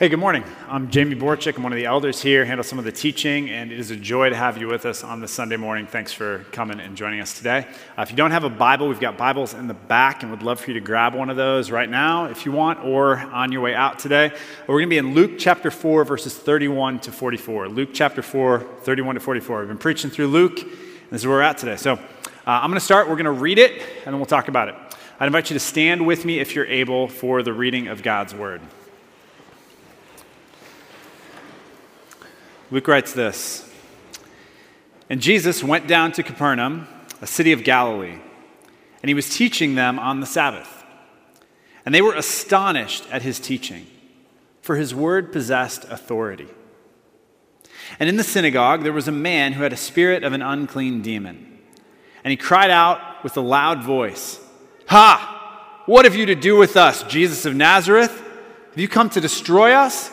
Hey, good morning. I'm Jamie Borchick. I'm one of the elders here, handle some of the teaching, and it is a joy to have you with us on this Sunday morning. Thanks for coming and joining us today. If you don't have a Bible, we've got Bibles in the back, and would love for you to grab one of those right now if you want, or on your way out today. We're going to be in Luke chapter 4, verses 31 to 44. Luke chapter 4, 31 to 44. We've been preaching through Luke, and this is where we're at today. So I'm going to start. We're going to read it, and then we'll talk about it. I'd invite you to stand with me if you're able for the reading of God's Word. Luke writes this: "And Jesus went down to Capernaum, a city of Galilee, and he was teaching them on the Sabbath. And they were astonished at his teaching, for his word possessed authority. And in the synagogue there was a man who had a spirit of an unclean demon. And he cried out with a loud voice, 'Ha! What have you to do with us, Jesus of Nazareth? Have you come to destroy us?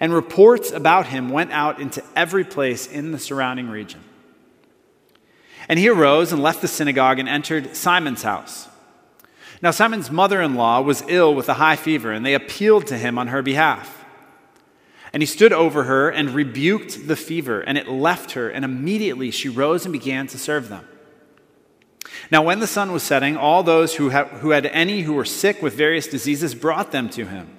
And reports about him went out into every place in the surrounding region. And he arose and left the synagogue and entered Simon's house. Now Simon's mother-in-law was ill with a high fever, and they appealed to him on her behalf. And he stood over her and rebuked the fever, and it left her, and immediately she rose and began to serve them. Now when the sun was setting, all those who had any who were sick with various diseases brought them to him.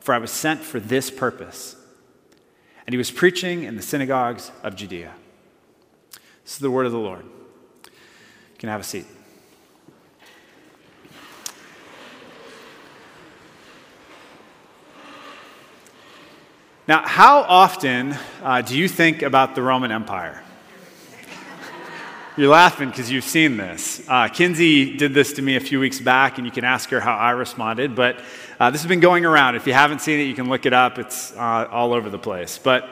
for I was sent for this purpose.' And he was preaching in the synagogues of Judea." This is the word of the Lord. You can have a seat. Now, how often do you think about the Roman Empire? You're laughing because you've seen this. Kinsey did this to me a few weeks back, and you can ask her how I responded. But this has been going around. If you haven't seen it, you can look it up. It's all over the place. But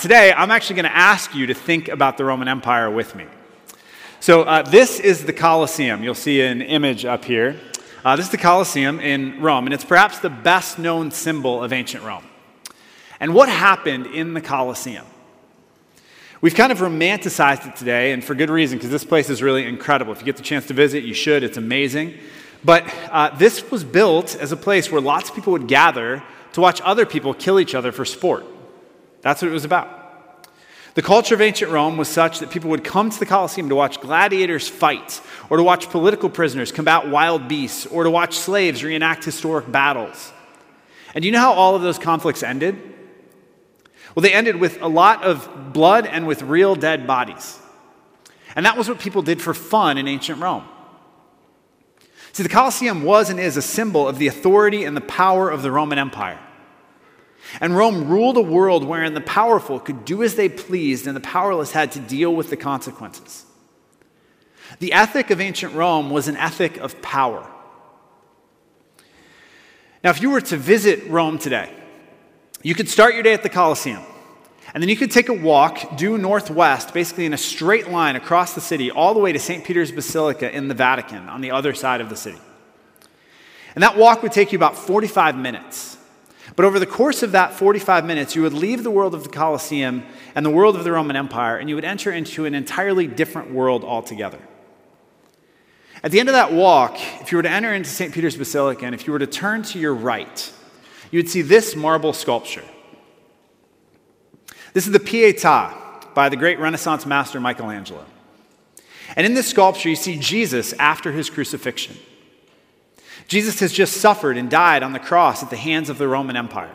today, I'm actually going to ask you to think about the Roman Empire with me. So this is the Colosseum. You'll see an image up here. This is the Colosseum in Rome, and it's perhaps the best-known symbol of ancient Rome. And what happened in the Colosseum? We've kind of romanticized it today, and for good reason, because this place is really incredible. If you get the chance to visit, you should. It's amazing. But this was built as a place where lots of people would gather to watch other people kill each other for sport. That's what it was about. The culture of ancient Rome was such that people would come to the Colosseum to watch gladiators fight, or to watch political prisoners combat wild beasts, or to watch slaves reenact historic battles. And do you know how all of those conflicts ended? Well, they ended with a lot of blood and with real dead bodies. And that was what people did for fun in ancient Rome. See, the Colosseum was and is a symbol of the authority and the power of the Roman Empire. And Rome ruled a world wherein the powerful could do as they pleased and the powerless had to deal with the consequences. The ethic of ancient Rome was an ethic of power. Now, if you were to visit Rome today, you could start your day at the Colosseum, and then you could take a walk due northwest, basically in a straight line across the city, all the way to St. Peter's Basilica in the Vatican on the other side of the city. And that walk would take you about 45 minutes. But over the course of that 45 minutes, you would leave the world of the Colosseum and the world of the Roman Empire, and you would enter into an entirely different world altogether. At the end of that walk, if you were to enter into St. Peter's Basilica, and if you were to turn to your right, you would see this marble sculpture. This is the Pietà by the great Renaissance master Michelangelo. And in this sculpture, you see Jesus after his crucifixion. Jesus has just suffered and died on the cross at the hands of the Roman Empire.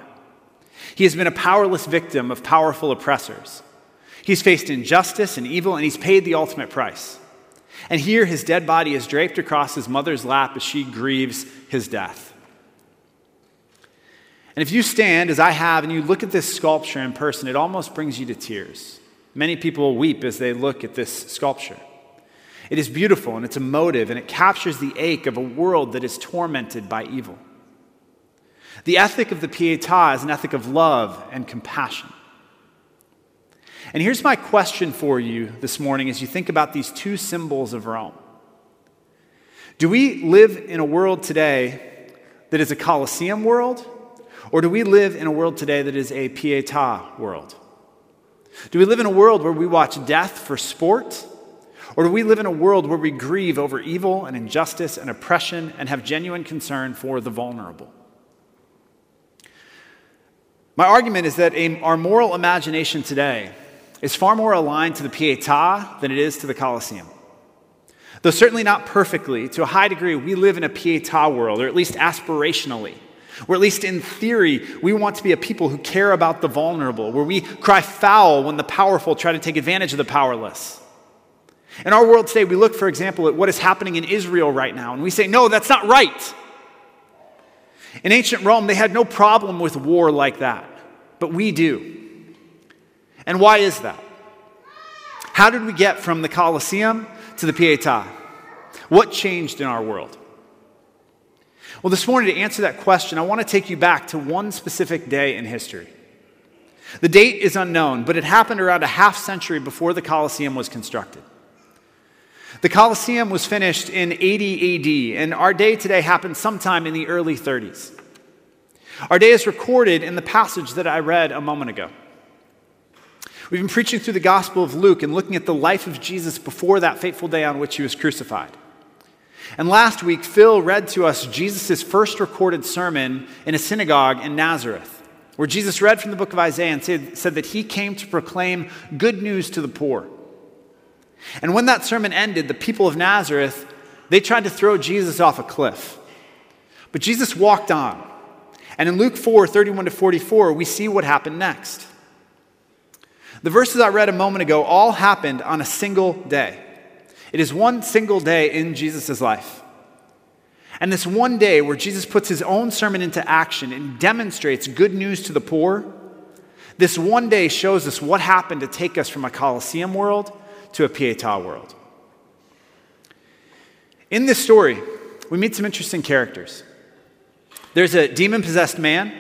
He has been a powerless victim of powerful oppressors. He's faced injustice and evil, and he's paid the ultimate price. And here his dead body is draped across his mother's lap as she grieves his death. And if you stand, as I have, and you look at this sculpture in person, it almost brings you to tears. Many people weep as they look at this sculpture. It is beautiful, and it's emotive, and it captures the ache of a world that is tormented by evil. The ethic of the Pietà is an ethic of love and compassion. And here's my question for you this morning as you think about these two symbols of Rome. Do we live in a world today that is a Colosseum world, or do we live in a world today that is a Pietà world? Do we live in a world where we watch death for sport, or do we live in a world where we grieve over evil and injustice and oppression and have genuine concern for the vulnerable? My argument is that our moral imagination today is far more aligned to the Pietà than it is to the Colosseum. Though certainly not perfectly, to a high degree, we live in a Pietà world, or at least aspirationally, where at least in theory, we want to be a people who care about the vulnerable, where we cry foul when the powerful try to take advantage of the powerless. In our world today, we look, for example, at what is happening in Israel right now, and we say, no, that's not right. In ancient Rome, they had no problem with war like that, but we do. And why is that? How did we get from the Colosseum to the Pietà? What changed in our world? Well, this morning, to answer that question, I want to take you back to one specific day in history. The date is unknown, but it happened around a half century before the Colosseum was constructed. The Colosseum was finished in 80 AD, and our day today happened sometime in the early 30s. Our day is recorded in the passage that I read a moment ago. We've been preaching through the Gospel of Luke and looking at the life of Jesus before that fateful day on which he was crucified. And last week, Phil read to us Jesus' first recorded sermon in a synagogue in Nazareth, where Jesus read from the book of Isaiah and said that he came to proclaim good news to the poor. And when that sermon ended, the people of Nazareth, they tried to throw Jesus off a cliff. But Jesus walked on. And in Luke 4:31-44, we see what happened next. The verses I read a moment ago all happened on a single day. It is one single day in Jesus' life. And this one day where Jesus puts his own sermon into action and demonstrates good news to the poor, this one day shows us what happened to take us from a Colosseum world to a Pietà world. In this story, we meet some interesting characters. There's a demon-possessed man.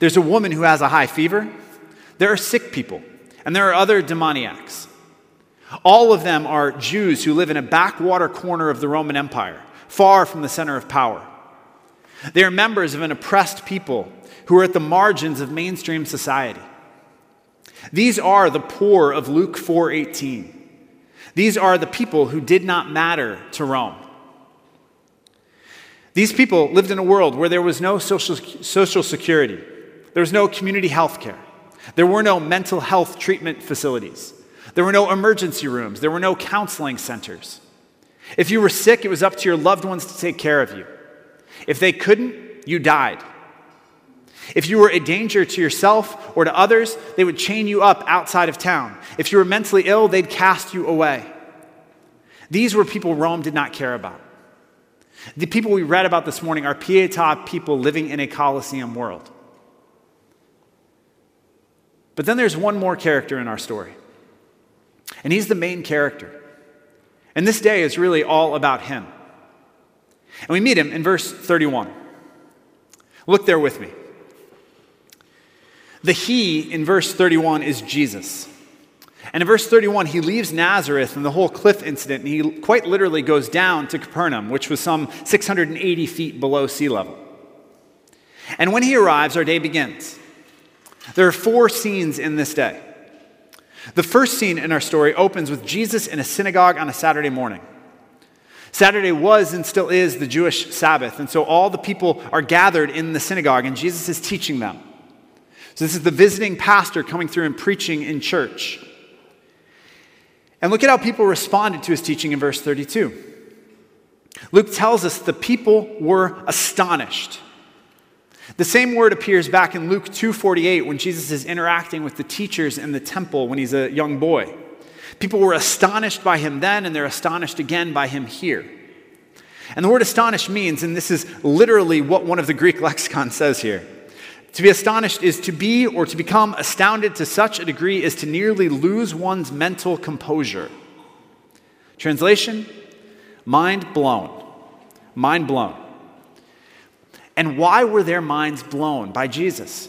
There's a woman who has a high fever. There are sick people, and there are other demoniacs. All of them are Jews who live in a backwater corner of the Roman Empire, far from the center of power. They are members of an oppressed people who are at the margins of mainstream society. These are the poor of Luke 4:18. These are the people who did not matter to Rome. These people lived in a world where there was no social security. There was no community health care. There were no mental health treatment facilities. There were no emergency rooms. There were no counseling centers. If you were sick, it was up to your loved ones to take care of you. If they couldn't, you died. If you were a danger to yourself or to others, they would chain you up outside of town. If you were mentally ill, they'd cast you away. These were people Rome did not care about. The people we read about this morning are Pietà people living in a Colosseum world. But then there's one more character in our story, and he's the main character. And this day is really all about him. And we meet him in verse 31. Look there with me. The he in verse 31 is Jesus. And in verse 31, he leaves Nazareth and the whole cliff incident, and he quite literally goes down to Capernaum, which was some 680 feet below sea level. And when he arrives, our day begins. There are four scenes in this day. The first scene in our story opens with Jesus in a synagogue on a Saturday morning. Saturday was and still is the Jewish Sabbath, and so all the people are gathered in the synagogue, and Jesus is teaching them. So this is the visiting pastor coming through and preaching in church. And look at how people responded to his teaching in verse 32. Luke tells us the people were astonished. The same word appears back in Luke 2:48 when Jesus is interacting with the teachers in the temple when he's a young boy. People were astonished by him then, and they're astonished again by him here. And the word astonished means, and this is literally what one of the Greek lexicons says here, to be astonished is to be or to become astounded to such a degree as to nearly lose one's mental composure. Translation, mind blown. Mind blown. And why were their minds blown by Jesus?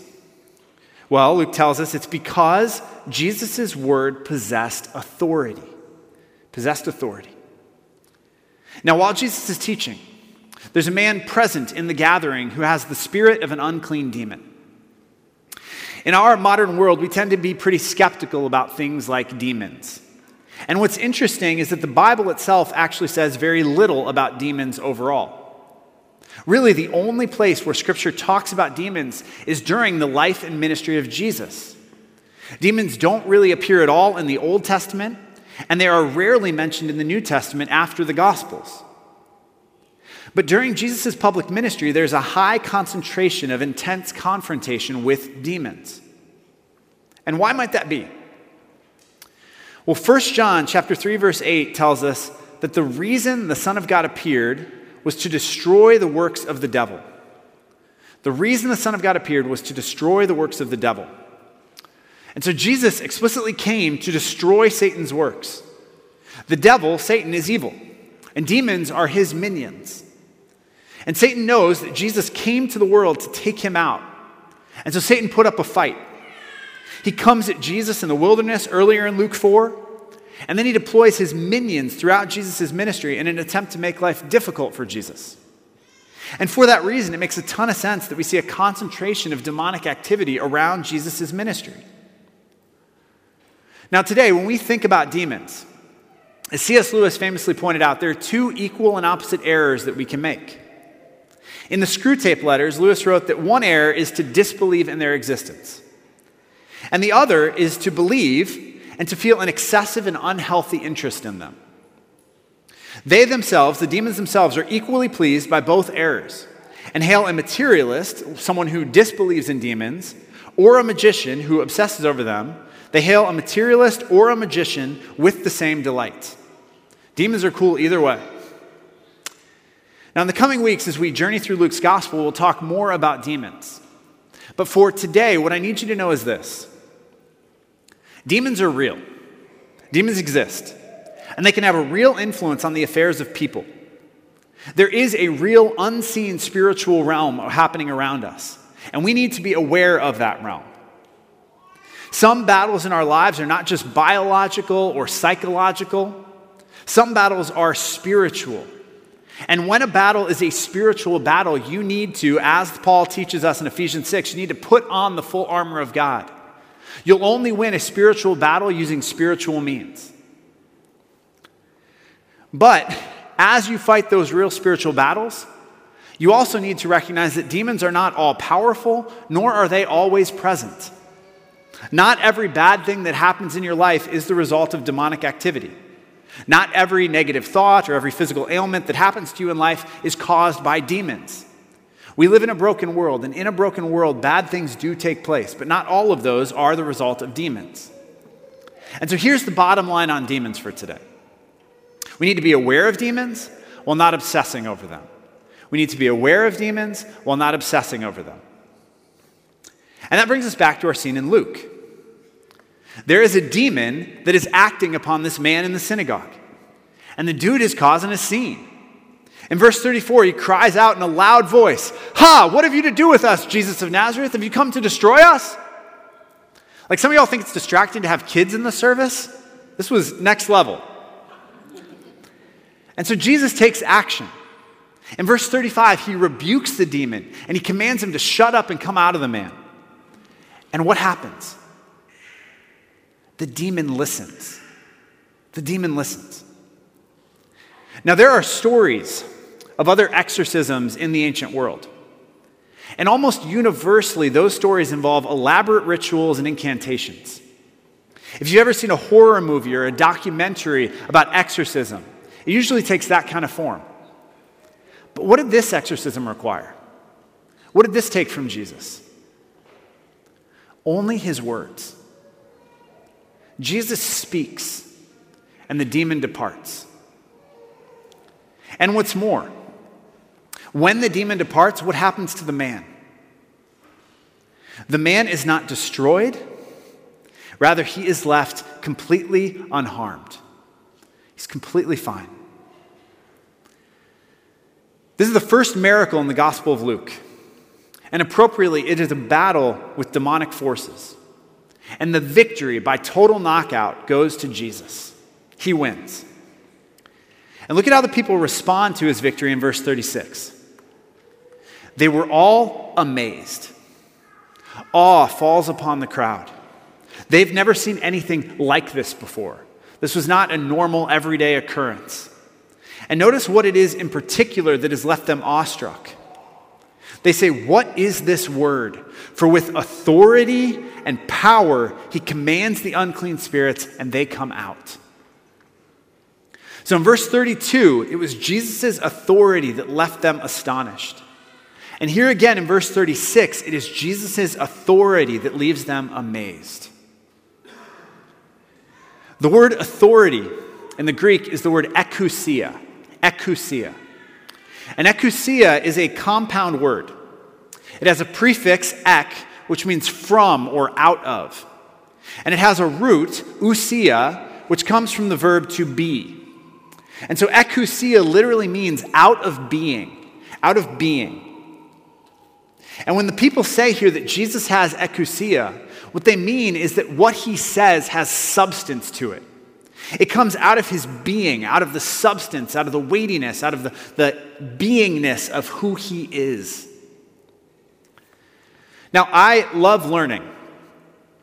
Well, Luke tells us it's because Jesus' word possessed authority. Possessed authority. Now, while Jesus is teaching, there's a man present in the gathering who has the spirit of an unclean demon. In our modern world, we tend to be pretty skeptical about things like demons. And what's interesting is that the Bible itself actually says very little about demons overall. Really, the only place where Scripture talks about demons is during the life and ministry of Jesus. Demons don't really appear at all in the Old Testament, and they are rarely mentioned in the New Testament after the Gospels. But during Jesus' public ministry, there's a high concentration of intense confrontation with demons. And why might that be? Well, 1 John chapter 3, verse 8 tells us that the reason the Son of God appeared was to destroy the works of the devil. The reason the Son of God appeared was to destroy the works of the devil. And so Jesus explicitly came to destroy Satan's works. The devil, Satan, is evil, and demons are his minions. And Satan knows that Jesus came to the world to take him out. And so Satan put up a fight. He comes at Jesus in the wilderness earlier in Luke 4, and then he deploys his minions throughout Jesus' ministry in an attempt to make life difficult for Jesus. And for that reason, it makes a ton of sense that we see a concentration of demonic activity around Jesus' ministry. Now today, when we think about demons, as C.S. Lewis famously pointed out, there are two equal and opposite errors that we can make. In the Screwtape letters, Lewis wrote that one error is to disbelieve in their existence. And the other is to believe and to feel an excessive and unhealthy interest in them. They themselves, the demons themselves, are equally pleased by both errors and hail a materialist, someone who disbelieves in demons, or a magician who obsesses over them. They hail a materialist or a magician with the same delight. Demons are cool either way. Now, in the coming weeks, as we journey through Luke's gospel, we'll talk more about demons. But for today, what I need you to know is this. Demons are real. Demons exist. And they can have a real influence on the affairs of people. There is a real unseen spiritual realm happening around us. And we need to be aware of that realm. Some battles in our lives are not just biological or psychological. Some battles are spiritual. And when a battle is a spiritual battle, you need to, as Paul teaches us in Ephesians 6, you need to put on the full armor of God. You'll only win a spiritual battle using spiritual means. But as you fight those real spiritual battles, you also need to recognize that demons are not all powerful, nor are they always present. Not every bad thing that happens in your life is the result of demonic activity. Not every negative thought or every physical ailment that happens to you in life is caused by demons. We live in a broken world, and in a broken world, bad things do take place, but not all of those are the result of demons. And so here's the bottom line on demons for today. We need to be aware of demons while not obsessing over them. We need to be aware of demons while not obsessing over them. And that brings us back to our scene in Luke. There is a demon that is acting upon this man in the synagogue. And the dude is causing a scene. In verse 34, he cries out in a loud voice, "Ha! What have you to do with us, Jesus of Nazareth? Have you come to destroy us?" Like, some of y'all think it's distracting to have kids in the service? This was next level. And so Jesus takes action. In verse 35, he rebukes the demon, and he commands him to shut up and come out of the man. And what happens? The demon listens. The demon listens. Now, there are stories of other exorcisms in the ancient world. And almost universally, those stories involve elaborate rituals and incantations. If you've ever seen a horror movie or a documentary about exorcism, it usually takes that kind of form. But what did this exorcism require? What did this take from Jesus? Only his words. Jesus speaks, and the demon departs. And what's more, when the demon departs, what happens to the man? The man is not destroyed. Rather, he is left completely unharmed. He's completely fine. This is the first miracle in the Gospel of Luke. And appropriately, it is a battle with demonic forces. And the victory by total knockout goes to Jesus. He wins. And look at how the people respond to his victory in verse 36. They were all amazed. Awe falls upon the crowd. They've never seen anything like this before. This was not a normal, everyday occurrence. And notice what it is in particular that has left them awestruck. They say, "What is this word? For with authority and power, he commands the unclean spirits, and they come out." So in verse 32, it was Jesus' authority that left them astonished. And here again in verse 36, it is Jesus' authority that leaves them amazed. The word authority in the Greek is the word ekousia. Ekousia. And ekousia is a compound word. It has a prefix ek, which means from or out of. And it has a root, ousia, which comes from the verb to be. And so ekousia literally means out of being. Out of being. And when the people say here that Jesus has ekousia, what they mean is that what he says has substance to it. It comes out of his being, out of the substance, out of the weightiness, out of the beingness of who he is. Now, I love learning,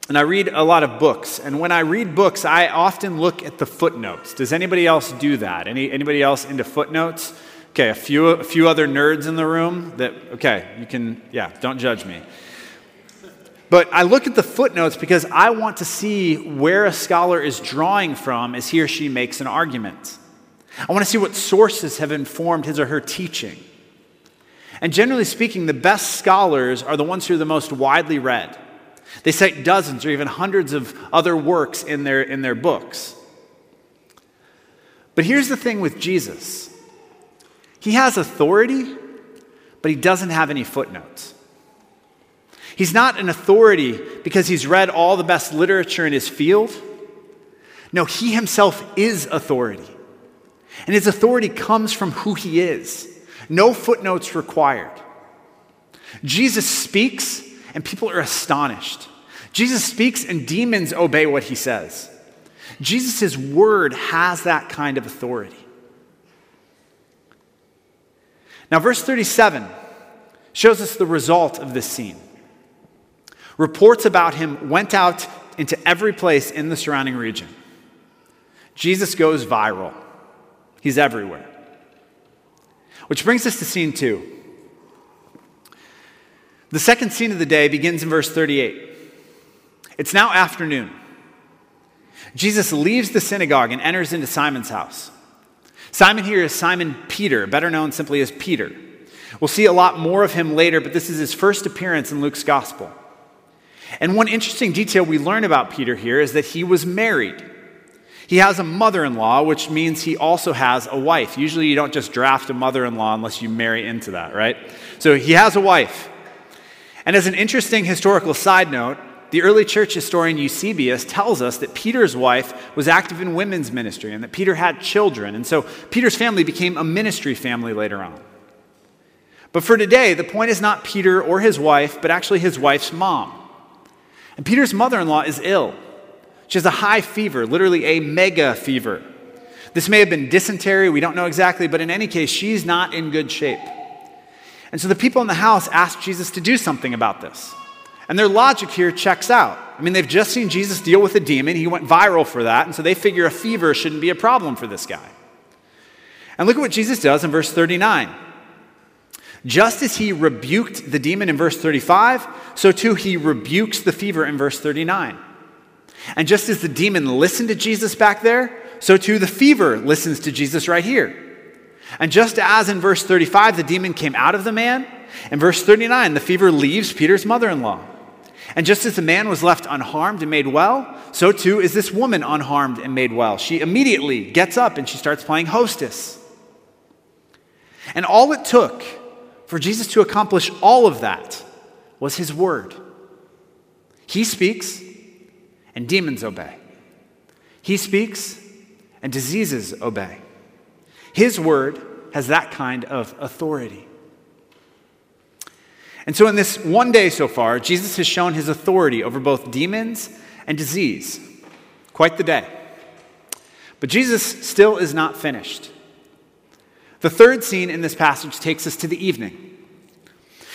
and I read a lot of books. And when I read books, I often look at the footnotes. Does anybody else do that? Anybody else into footnotes? Okay, a few other nerds in the room that, okay, you can, yeah, don't judge me. But I look at the footnotes because I want to see where a scholar is drawing from as he or she makes an argument. I want to see what sources have informed his or her teaching. And generally speaking, the best scholars are the ones who are the most widely read. They cite dozens or even hundreds of other works in their books. But here's the thing with Jesus. He has authority, but he doesn't have any footnotes. He's not an authority because he's read all the best literature in his field. No, he himself is authority. And his authority comes from who he is. No footnotes required. Jesus speaks, and people are astonished. Jesus speaks, and demons obey what he says. Jesus' word has that kind of authority. Now, verse 37 shows us the result of this scene. Reports about him went out into every place in the surrounding region. Jesus goes viral. He's everywhere. Which brings us to scene 2. The second scene of the day begins in verse 38. It's now afternoon. Jesus leaves the synagogue and enters into Simon's house. Simon here is Simon Peter, better known simply as Peter. We'll see a lot more of him later, but this is his first appearance in Luke's gospel. And one interesting detail we learn about Peter here is that he was married. He has a mother-in-law, which means he also has a wife. Usually you don't just draft a mother-in-law unless you marry into that, right? So he has a wife. And as an interesting historical side note, the early church historian Eusebius tells us that Peter's wife was active in women's ministry and that Peter had children. And so Peter's family became a ministry family later on. But for today, the point is not Peter or his wife, but actually his wife's mom. And Peter's mother-in-law is ill. She has a high fever, literally a mega fever. This may have been dysentery, we don't know exactly, but in any case, she's not in good shape. And so the people in the house asked Jesus to do something about this. And their logic here checks out. I mean, they've just seen Jesus deal with a demon. He went viral for that. And so they figure a fever shouldn't be a problem for this guy. And look at what Jesus does in verse 39. Just as he rebuked the demon in verse 35, so too he rebukes the fever in verse 39. And just as the demon listened to Jesus back there, so too the fever listens to Jesus right here. And just as in verse 35 the demon came out of the man, In verse 39, the fever leaves Peter's mother-in-law. And just as the man was left unharmed and made well, so too is this woman unharmed and made well. She immediately gets up and she starts playing hostess. And all it took for Jesus to accomplish all of that was his word. He speaks, and demons obey. He speaks, and diseases obey. His word has that kind of authority. And so in this one day so far, Jesus has shown his authority over both demons and disease. Quite the day. But Jesus still is not finished. The third scene in this passage takes us to the evening.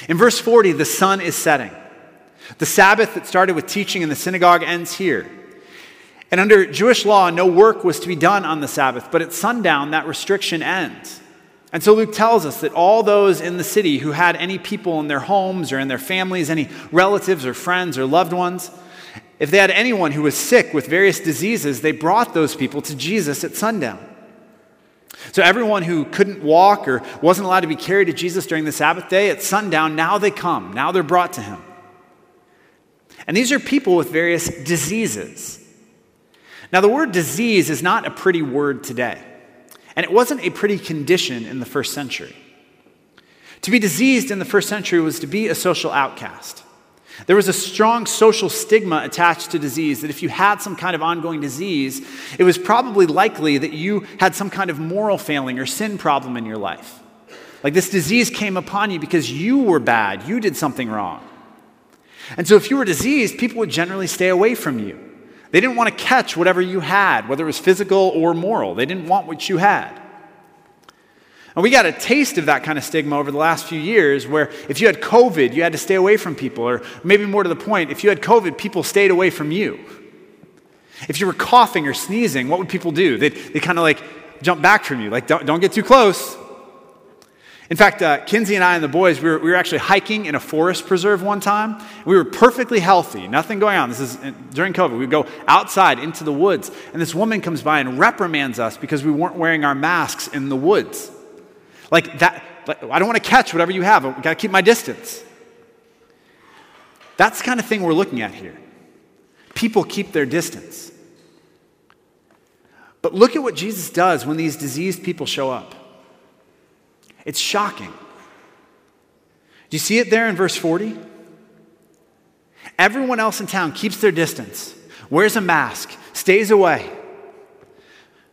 In verse 40, the sun is setting. The Sabbath that started with teaching in the synagogue ends here. And under Jewish law, no work was to be done on the Sabbath, but at sundown, that restriction ends. And so Luke tells us that all those in the city who had any people in their homes or in their families, any relatives or friends or loved ones, if they had anyone who was sick with various diseases, they brought those people to Jesus at sundown. So everyone who couldn't walk or wasn't allowed to be carried to Jesus during the Sabbath day, at sundown, now they come. Now they're brought to him. And these are people with various diseases. Now, the word disease is not a pretty word today. And it wasn't a pretty condition in the first century. To be diseased in the first century was to be a social outcast. There was a strong social stigma attached to disease, that if you had some kind of ongoing disease, it was probably likely that you had some kind of moral failing or sin problem in your life. Like this disease came upon you because you were bad, you did something wrong. And so if you were diseased, people would generally stay away from you. They didn't want to catch whatever you had, whether it was physical or moral. They didn't want what you had. And we got a taste of that kind of stigma over the last few years, where if you had COVID, you had to stay away from people. Or maybe more to the point, if you had COVID, people stayed away from you. If you were coughing or sneezing, what would people do? They kind of like jump back from you, like don't get too close. In fact, Kinsey and I and the boys, we were actually hiking in a forest preserve one time. We were perfectly healthy, nothing going on. This is during COVID. We go outside into the woods, and this woman comes by and reprimands us because we weren't wearing our masks in the woods. Like that, I don't want to catch whatever you have. I've got to keep my distance. That's the kind of thing we're looking at here. People keep their distance. But look at what Jesus does when these diseased people show up. It's shocking. Do you see it there in verse 40? Everyone else in town keeps their distance, wears a mask, stays away.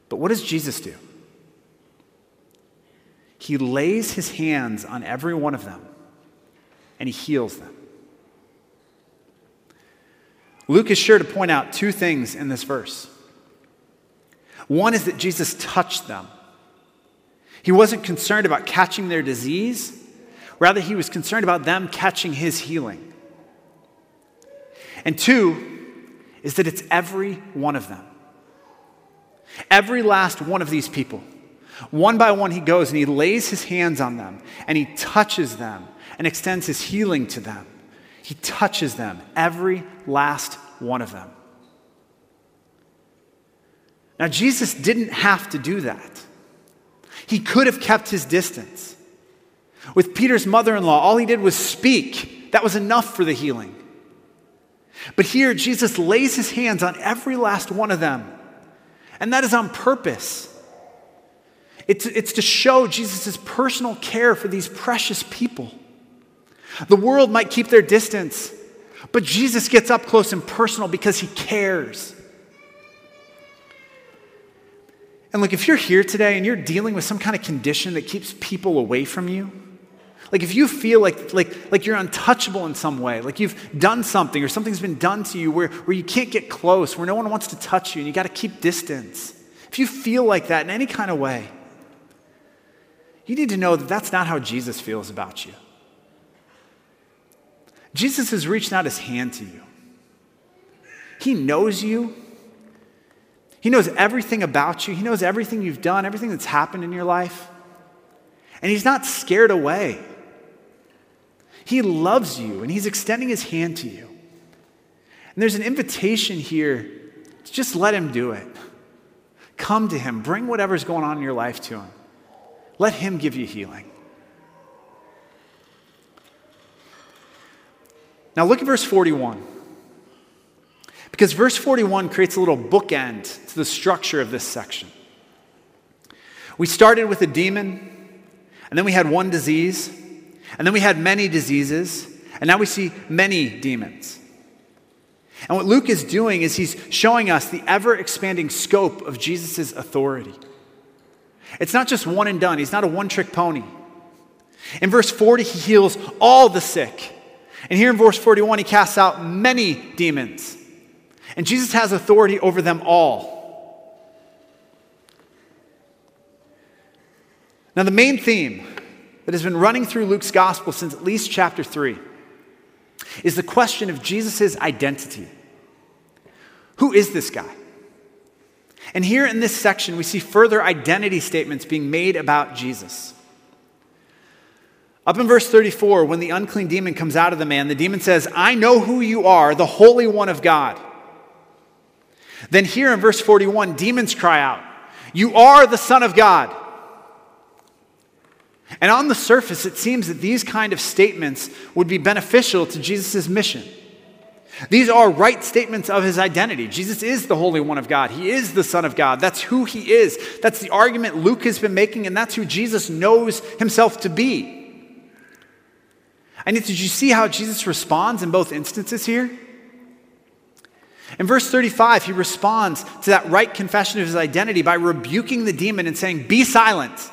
But what does Jesus do? He lays his hands on every one of them, and he heals them. Luke is sure to point out two things in this verse. One is that Jesus touched them. He wasn't concerned about catching their disease. Rather, he was concerned about them catching his healing. And two is that it's every one of them. Every last one of these people. One by one, he goes and he lays his hands on them, and he touches them and extends his healing to them. He touches them, every last one of them. Now, Jesus didn't have to do that. He could have kept his distance. With Peter's mother-in-law, all he did was speak. That was enough for the healing. But here, Jesus lays his hands on every last one of them. And that is on purpose. It's to show Jesus' personal care for these precious people. The world might keep their distance, but Jesus gets up close and personal because he cares. And look, if you're here today and you're dealing with some kind of condition that keeps people away from you, like if you feel like you're untouchable in some way, like you've done something or something's been done to you where you can't get close, where no one wants to touch you and you got to keep distance. If you feel like that in any kind of way, you need to know that that's not how Jesus feels about you. Jesus has reached out his hand to you. He knows you. He knows everything about you. He knows everything you've done, everything that's happened in your life. And he's not scared away. He loves you, and he's extending his hand to you. And there's an invitation here to just let him do it. Come to him. Bring whatever's going on in your life to him. Let him give you healing. Now look at verse 41. Because verse 41 creates a little bookend to the structure of this section. We started with a demon, and then we had one disease, and then we had many diseases, and now we see many demons. And what Luke is doing is he's showing us the ever-expanding scope of Jesus' authority. It's not just one and done. He's not a one-trick pony. In verse 40, he heals all the sick. And here in verse 41, he casts out many demons. And Jesus has authority over them all. Now, the main theme that has been running through Luke's gospel since at least chapter 3 is the question of Jesus' identity. Who is this guy? And here in this section, we see further identity statements being made about Jesus. Up in verse 34, when the unclean demon comes out of the man, the demon says, "I know who you are, the Holy One of God." Then here in verse 41, demons cry out, "You are the Son of God." And on the surface, it seems that these kind of statements would be beneficial to Jesus' mission. These are right statements of his identity. Jesus is the Holy One of God. He is the Son of God. That's who he is. That's the argument Luke has been making, and that's who Jesus knows himself to be. And yet, did you see how Jesus responds in both instances here? In verse 35, he responds to that right confession of his identity by rebuking the demon and saying, "Be silent."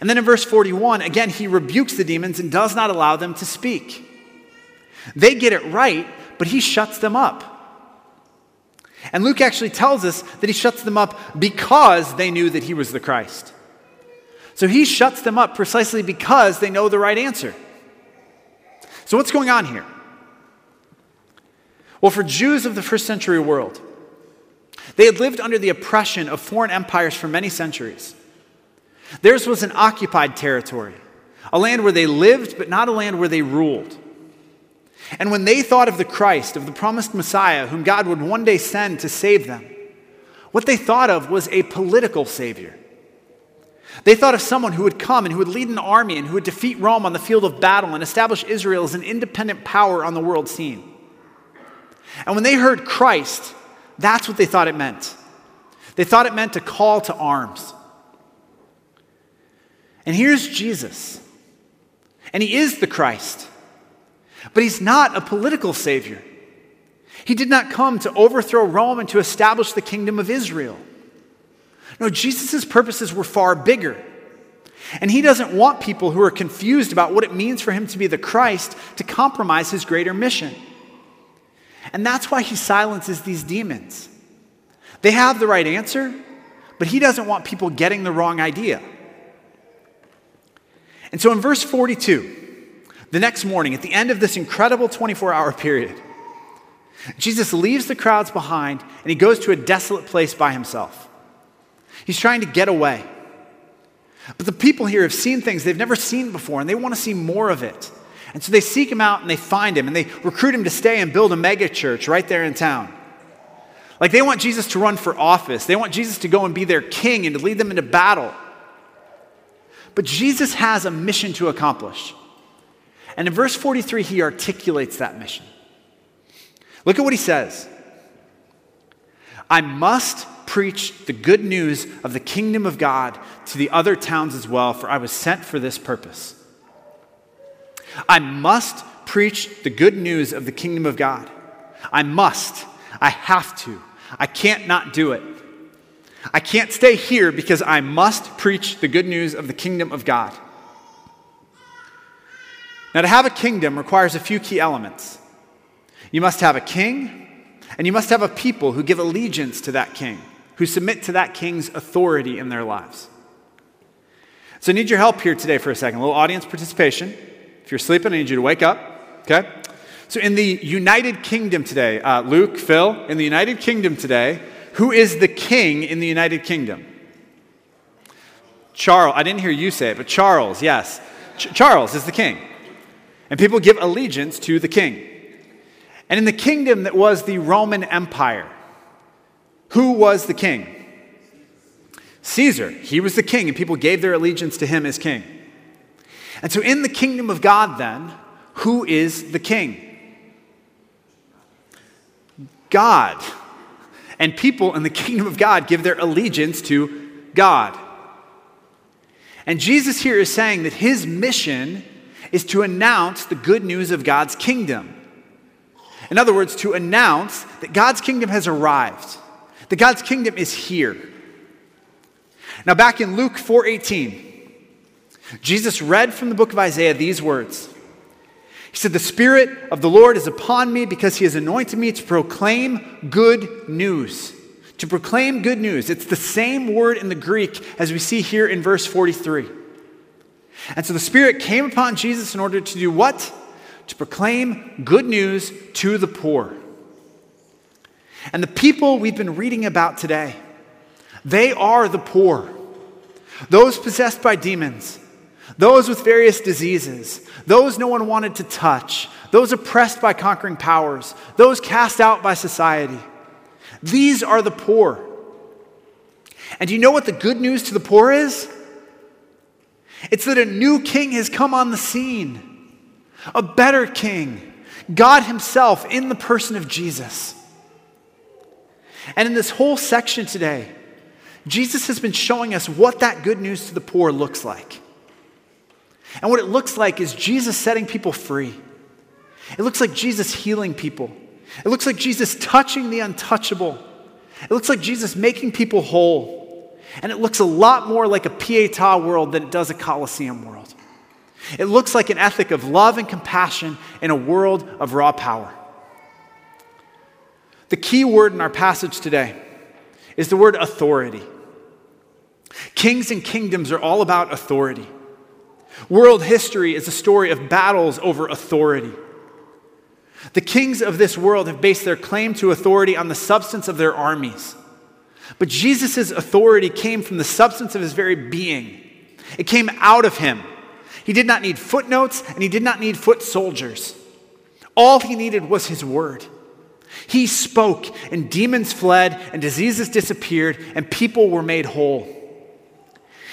And then in verse 41, again, he rebukes the demons and does not allow them to speak. They get it right, but he shuts them up. And Luke actually tells us that he shuts them up because they knew that he was the Christ. So he shuts them up precisely because they know the right answer. So what's going on here? Well, for Jews of the first century world, they had lived under the oppression of foreign empires for many centuries. Theirs was an occupied territory, a land where they lived, but not a land where they ruled. And when they thought of the Christ, of the promised Messiah, whom God would one day send to save them, what they thought of was a political savior. They thought of someone who would come and who would lead an army and who would defeat Rome on the field of battle and establish Israel as an independent power on the world scene. And when they heard Christ, that's what they thought it meant. They thought it meant a call to arms. And here's Jesus. And he is the Christ. But he's not a political savior. He did not come to overthrow Rome and to establish the kingdom of Israel. No, Jesus' purposes were far bigger. And he doesn't want people who are confused about what it means for him to be the Christ to compromise his greater mission. And that's why he silences these demons. They have the right answer, but he doesn't want people getting the wrong idea. And so in verse 42, the next morning, at the end of this incredible 24-hour period, Jesus leaves the crowds behind and he goes to a desolate place by himself. He's trying to get away. But the people here have seen things they've never seen before and they want to see more of it. And so they seek him out and they find him and they recruit him to stay and build a mega church right there in town. Like they want Jesus to run for office. They want Jesus to go and be their king and to lead them into battle. But Jesus has a mission to accomplish. And in verse 43, he articulates that mission. Look at what he says. "I must preach the good news of the kingdom of God to the other towns as well, for I was sent for this purpose." I must preach the good news of the kingdom of God. I must. I have to. I can't not do it. I can't stay here because I must preach the good news of the kingdom of God. Now, to have a kingdom requires a few key elements. You must have a king, and you must have a people who give allegiance to that king, who submit to that king's authority in their lives. So I need your help here today for a second, a little audience participation. If you're sleeping, I need you to wake up, okay? So in the United Kingdom today, Luke, Phil, in the United Kingdom today, who is the king in the United Kingdom? Charles. I didn't hear you say it, but Charles, yes. Charles is the king. And people give allegiance to the king. And in the kingdom that was the Roman Empire, who was the king? Caesar. He was the king, and people gave their allegiance to him as king. And so in the kingdom of God, then, who is the king? God. And people in the kingdom of God give their allegiance to God. And Jesus here is saying that his mission is to announce the good news of God's kingdom. In other words, to announce that God's kingdom has arrived, that God's kingdom is here. Now back in Luke 4:18, Jesus read from the book of Isaiah these words. He said, "The Spirit of the Lord is upon me because he has anointed me to proclaim good news." To proclaim good news. It's the same word in the Greek as we see here in verse 43. And so the Spirit came upon Jesus in order to do what? To proclaim good news to the poor. And the people we've been reading about today, they are the poor. Those possessed by demons. Those with various diseases, those no one wanted to touch, those oppressed by conquering powers, those cast out by society. These are the poor. And do you know what the good news to the poor is? It's that a new king has come on the scene, a better king, God himself in the person of Jesus. And in this whole section today, Jesus has been showing us what that good news to the poor looks like. And what it looks like is Jesus setting people free. It looks like Jesus healing people. It looks like Jesus touching the untouchable. It looks like Jesus making people whole. And it looks a lot more like a Pietà world than it does a Colosseum world. It looks like an ethic of love and compassion in a world of raw power. The key word in our passage today is the word authority. Kings and kingdoms are all about authority. World history is a story of battles over authority. The kings of this world have based their claim to authority on the substance of their armies. But Jesus' authority came from the substance of his very being. It came out of him. He did not need footnotes, and he did not need foot soldiers. All he needed was his word. He spoke, and demons fled, and diseases disappeared, and people were made whole.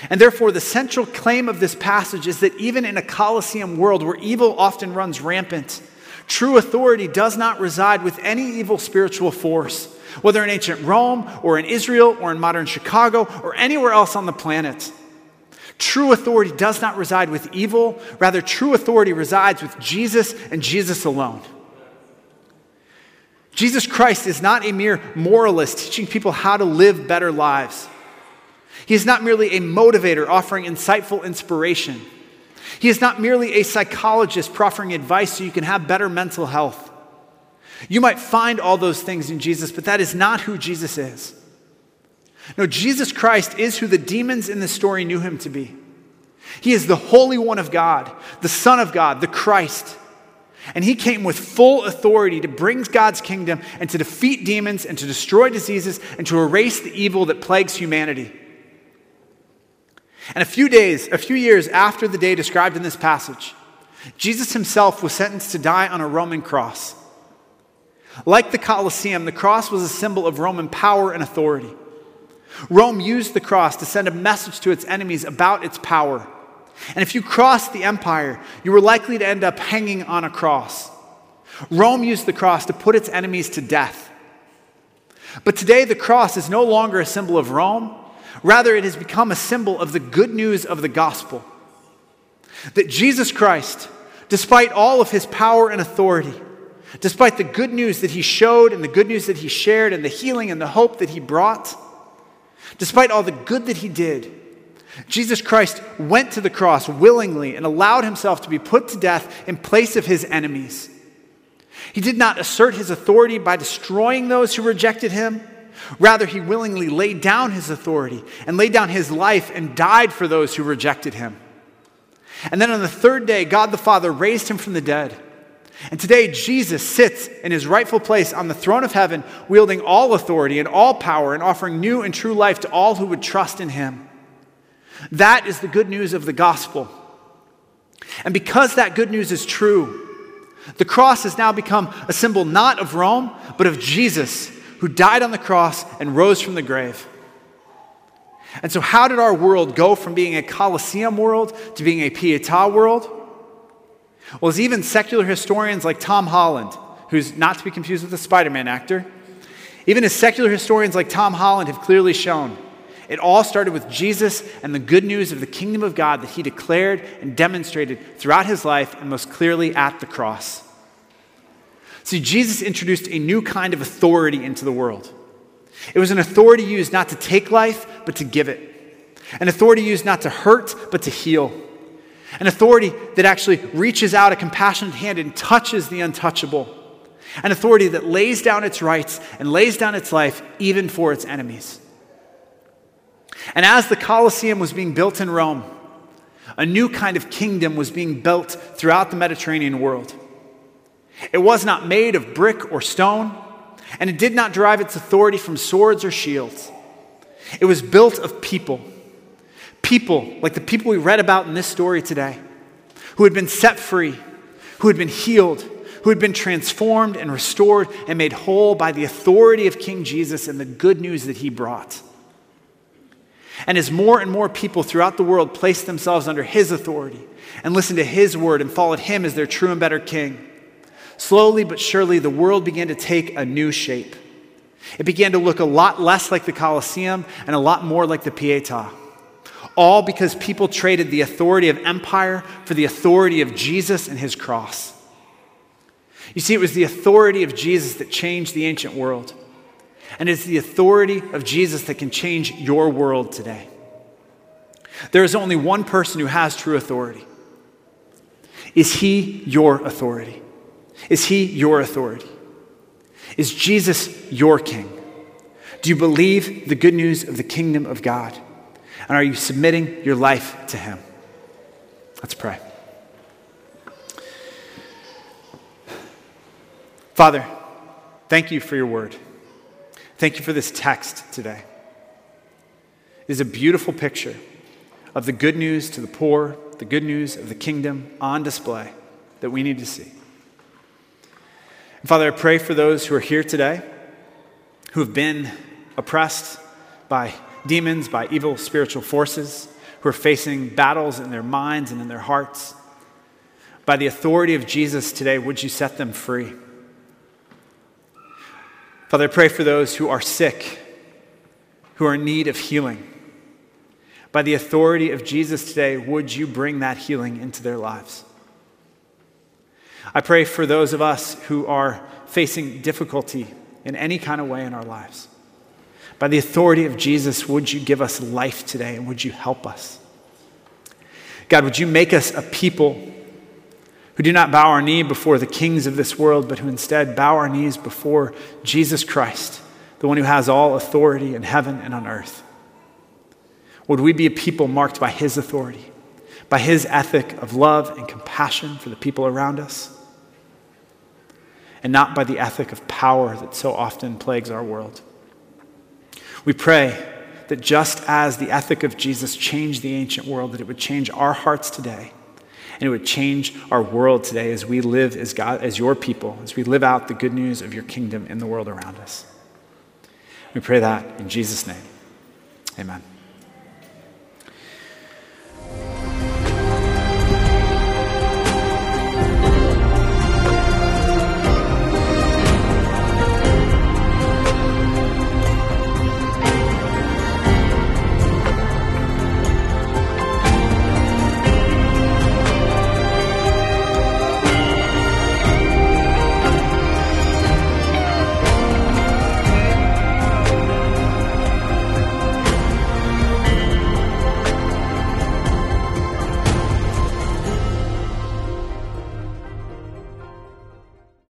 And therefore, the central claim of this passage is that even in a Colosseum world where evil often runs rampant, true authority does not reside with any evil spiritual force, whether in ancient Rome or in Israel or in modern Chicago or anywhere else on the planet. True authority does not reside with evil. Rather, true authority resides with Jesus and Jesus alone. Jesus Christ is not a mere moralist teaching people how to live better lives. He is not merely a motivator offering insightful inspiration. He is not merely a psychologist proffering advice so you can have better mental health. You might find all those things in Jesus, but that is not who Jesus is. No, Jesus Christ is who the demons in the story knew him to be. He is the Holy One of God, the Son of God, the Christ. And he came with full authority to bring God's kingdom and to defeat demons and to destroy diseases and to erase the evil that plagues humanity. And a few years after the day described in this passage, Jesus himself was sentenced to die on a Roman cross. Like the Colosseum, the cross was a symbol of Roman power and authority. Rome used the cross to send a message to its enemies about its power. And if you crossed the empire, you were likely to end up hanging on a cross. Rome used the cross to put its enemies to death. But today, the cross is no longer a symbol of Rome. Rather, it has become a symbol of the good news of the gospel. That Jesus Christ, despite all of his power and authority, despite the good news that he showed and the good news that he shared and the healing and the hope that he brought, despite all the good that he did, Jesus Christ went to the cross willingly and allowed himself to be put to death in place of his enemies. He did not assert his authority by destroying those who rejected him. Rather, he willingly laid down his authority and laid down his life and died for those who rejected him. And then on the third day, God the Father raised him from the dead. And today, Jesus sits in his rightful place on the throne of heaven, wielding all authority and all power and offering new and true life to all who would trust in him. That is the good news of the gospel. And because that good news is true, the cross has now become a symbol not of Rome, but of Jesus, who died on the cross and rose from the grave. And so how did our world go from being a Colosseum world to being a Pietà world? Well, as even secular historians like Tom Holland, who's not to be confused with the Spider-Man actor, Even as secular historians like Tom Holland have clearly shown, it all started with Jesus and the good news of the kingdom of God that he declared and demonstrated throughout his life and most clearly at the cross. See, Jesus introduced a new kind of authority into the world. It was an authority used not to take life, but to give it. An authority used not to hurt, but to heal. An authority that actually reaches out a compassionate hand and touches the untouchable. An authority that lays down its rights and lays down its life even for its enemies. And as the Colosseum was being built in Rome, a new kind of kingdom was being built throughout the Mediterranean world. It was not made of brick or stone, and it did not derive its authority from swords or shields. It was built of people. People like the people we read about in this story today, who had been set free, who had been healed, who had been transformed and restored and made whole by the authority of King Jesus and the good news that he brought. And as more and more people throughout the world placed themselves under his authority and listened to his word and followed him as their true and better king, slowly but surely the world began to take a new shape. It began to look a lot less like the Colosseum and a lot more like the Pietà. All because people traded the authority of empire for the authority of Jesus and his cross. You see, it was the authority of Jesus that changed the ancient world. And it's the authority of Jesus that can change your world today. There is only one person who has true authority. Is he your authority? Is he your authority? Is Jesus your king? Do you believe the good news of the kingdom of God? And are you submitting your life to him? Let's pray. Father, thank you for your word. Thank you for this text today. It is a beautiful picture of the good news to the poor, the good news of the kingdom on display that we need to see. And Father, I pray for those who are here today who have been oppressed by demons, by evil spiritual forces, who are facing battles in their minds and in their hearts. By the authority of Jesus today, would you set them free? Father, I pray for those who are sick, who are in need of healing. By the authority of Jesus today, would you bring that healing into their lives? I pray for those of us who are facing difficulty in any kind of way in our lives. By the authority of Jesus, would you give us life today and would you help us? God, would you make us a people who do not bow our knee before the kings of this world, but who instead bow our knees before Jesus Christ, the one who has all authority in heaven and on earth. Would we be a people marked by his authority, by his ethic of love and compassion for the people around us, and not by the ethic of power that so often plagues our world. We pray that just as the ethic of Jesus changed the ancient world, that it would change our hearts today. And it would change our world today as we live as God, as your people, as we live out the good news of your kingdom in the world around us. We pray that in Jesus' name. Amen.